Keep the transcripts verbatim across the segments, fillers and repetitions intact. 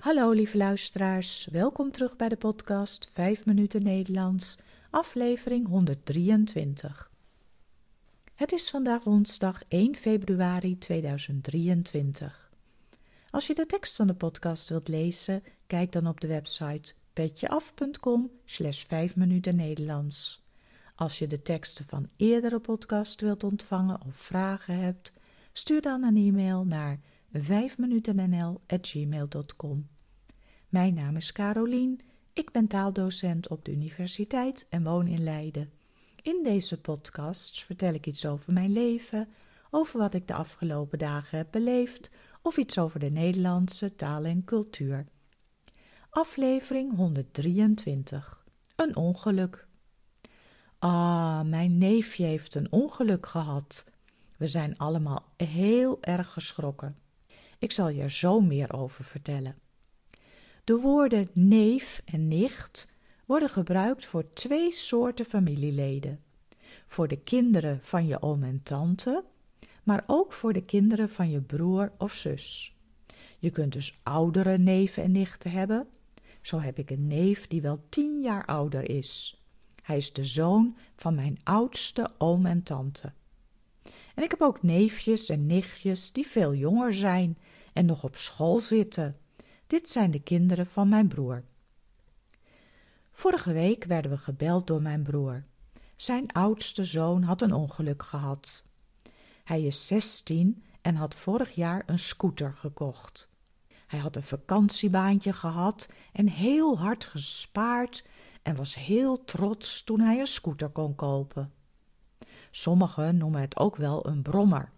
Hallo lieve luisteraars, welkom terug bij de podcast vijf minuten Nederlands, aflevering honderddrieëntwintig. Het is vandaag woensdag één februari tweeduizend drieëntwintig. Als je de tekst van de podcast wilt lezen, kijk dan op de website petjeaf punt com slash vijf minuten Nederlands. Als je de teksten van eerdere podcasts wilt ontvangen of vragen hebt, stuur dan een e-mail naar vijf minuten n l at gmail punt com. Mijn naam is Carolien, ik ben taaldocent op de universiteit en woon in Leiden. In deze podcasts vertel ik iets over mijn leven, over wat ik de afgelopen dagen heb beleefd of iets over de Nederlandse taal en cultuur. Aflevering honderddrieëntwintig. Een ongeluk. Ah, mijn neefje heeft een ongeluk gehad. We zijn allemaal heel erg geschrokken. Ik zal je er zo meer over vertellen. De woorden neef en nicht worden gebruikt voor twee soorten familieleden. Voor de kinderen van je oom en tante, maar ook voor de kinderen van je broer of zus. Je kunt dus oudere neven en nichten hebben. Zo heb ik een neef die wel tien jaar ouder is. Hij is de zoon van mijn oudste oom en tante. En ik heb ook neefjes en nichtjes die veel jonger zijn en nog op school zitten. Dit zijn de kinderen van mijn broer. Vorige week werden we gebeld door mijn broer. Zijn oudste zoon had een ongeluk gehad. Hij is zestien en had vorig jaar een scooter gekocht. Hij had een vakantiebaantje gehad en heel hard gespaard en was heel trots toen hij een scooter kon kopen. Sommigen noemen het ook wel een brommer.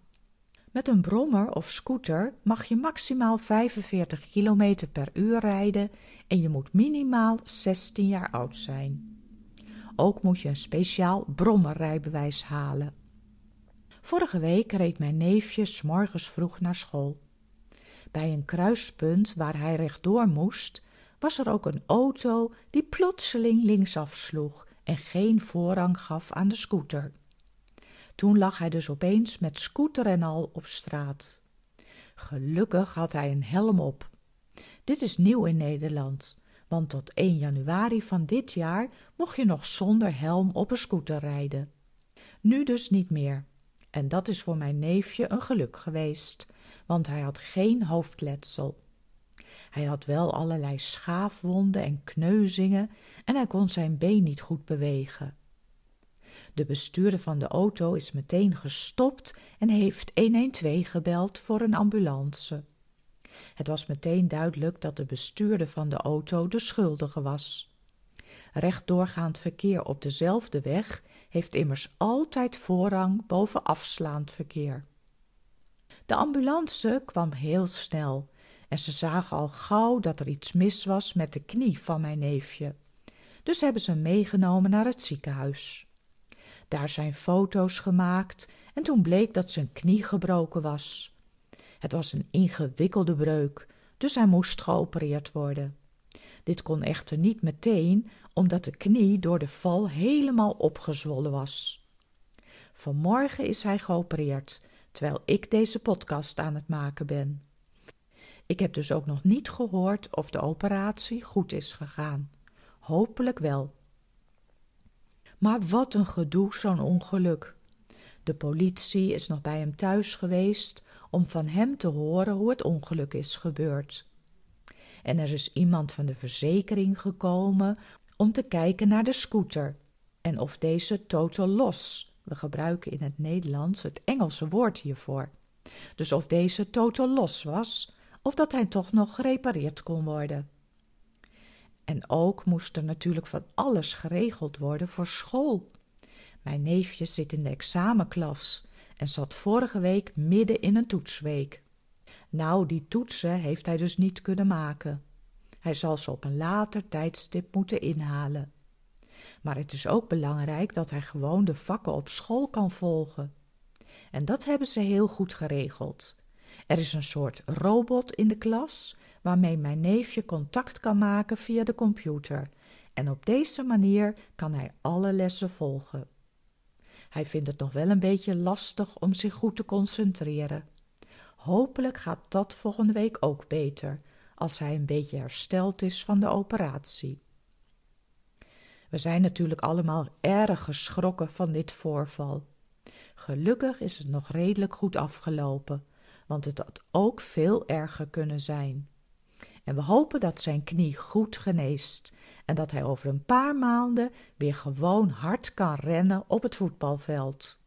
Met een brommer of scooter mag je maximaal vijfenveertig kilometer per uur rijden en je moet minimaal zestien jaar oud zijn. Ook moet je een speciaal brommerrijbewijs halen. Vorige week reed mijn neefje 's morgens vroeg naar school. Bij een kruispunt waar hij rechtdoor moest, was er ook een auto die plotseling linksaf sloeg en geen voorrang gaf aan de scooter. Toen lag hij dus opeens met scooter en al op straat. Gelukkig had hij een helm op. Dit is nieuw in Nederland, want tot één januari van dit jaar mocht je nog zonder helm op een scooter rijden. Nu dus niet meer. En dat is voor mijn neefje een geluk geweest, want hij had geen hoofdletsel. Hij had wel allerlei schaafwonden en kneuzingen en hij kon zijn been niet goed bewegen. De bestuurder van de auto is meteen gestopt en heeft één één twee gebeld voor een ambulance. Het was meteen duidelijk dat de bestuurder van de auto de schuldige was. Rechtdoorgaand verkeer op dezelfde weg heeft immers altijd voorrang boven afslaand verkeer. De ambulance kwam heel snel en ze zagen al gauw dat er iets mis was met de knie van mijn neefje. Dus hebben ze hem meegenomen naar het ziekenhuis. Daar zijn foto's gemaakt en toen bleek dat zijn knie gebroken was. Het was een ingewikkelde breuk, dus hij moest geopereerd worden. Dit kon echter niet meteen, omdat de knie door de val helemaal opgezwollen was. Vanmorgen is hij geopereerd, terwijl ik deze podcast aan het maken ben. Ik heb dus ook nog niet gehoord of de operatie goed is gegaan. Hopelijk wel. Maar wat een gedoe, zo'n ongeluk. De politie is nog bij hem thuis geweest om van hem te horen hoe het ongeluk is gebeurd. En er is iemand van de verzekering gekomen om te kijken naar de scooter en of deze totaal los, we gebruiken in het Nederlands het Engelse woord hiervoor, dus of deze totaal los was of dat hij toch nog gerepareerd kon worden. En ook moest er natuurlijk van alles geregeld worden voor school. Mijn neefje zit in de examenklas en zat vorige week midden in een toetsweek. Nou, die toetsen heeft hij dus niet kunnen maken. Hij zal ze op een later tijdstip moeten inhalen. Maar het is ook belangrijk dat hij gewoon de vakken op school kan volgen. En dat hebben ze heel goed geregeld. Er is een soort robot in de klas waarmee mijn neefje contact kan maken via de computer en op deze manier kan hij alle lessen volgen. Hij vindt het nog wel een beetje lastig om zich goed te concentreren. Hopelijk gaat dat volgende week ook beter, als hij een beetje hersteld is van de operatie. We zijn natuurlijk allemaal erg geschrokken van dit voorval. Gelukkig is het nog redelijk goed afgelopen, want het had ook veel erger kunnen zijn. En we hopen dat zijn knie goed geneest en dat hij over een paar maanden weer gewoon hard kan rennen op het voetbalveld.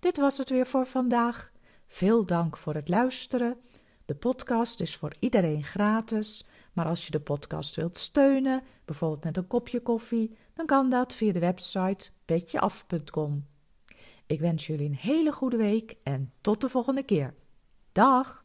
Dit was het weer voor vandaag. Veel dank voor het luisteren. De podcast is voor iedereen gratis, maar als je de podcast wilt steunen, bijvoorbeeld met een kopje koffie, dan kan dat via de website petjeaf punt com. Ik wens jullie een hele goede week en tot de volgende keer. Dag!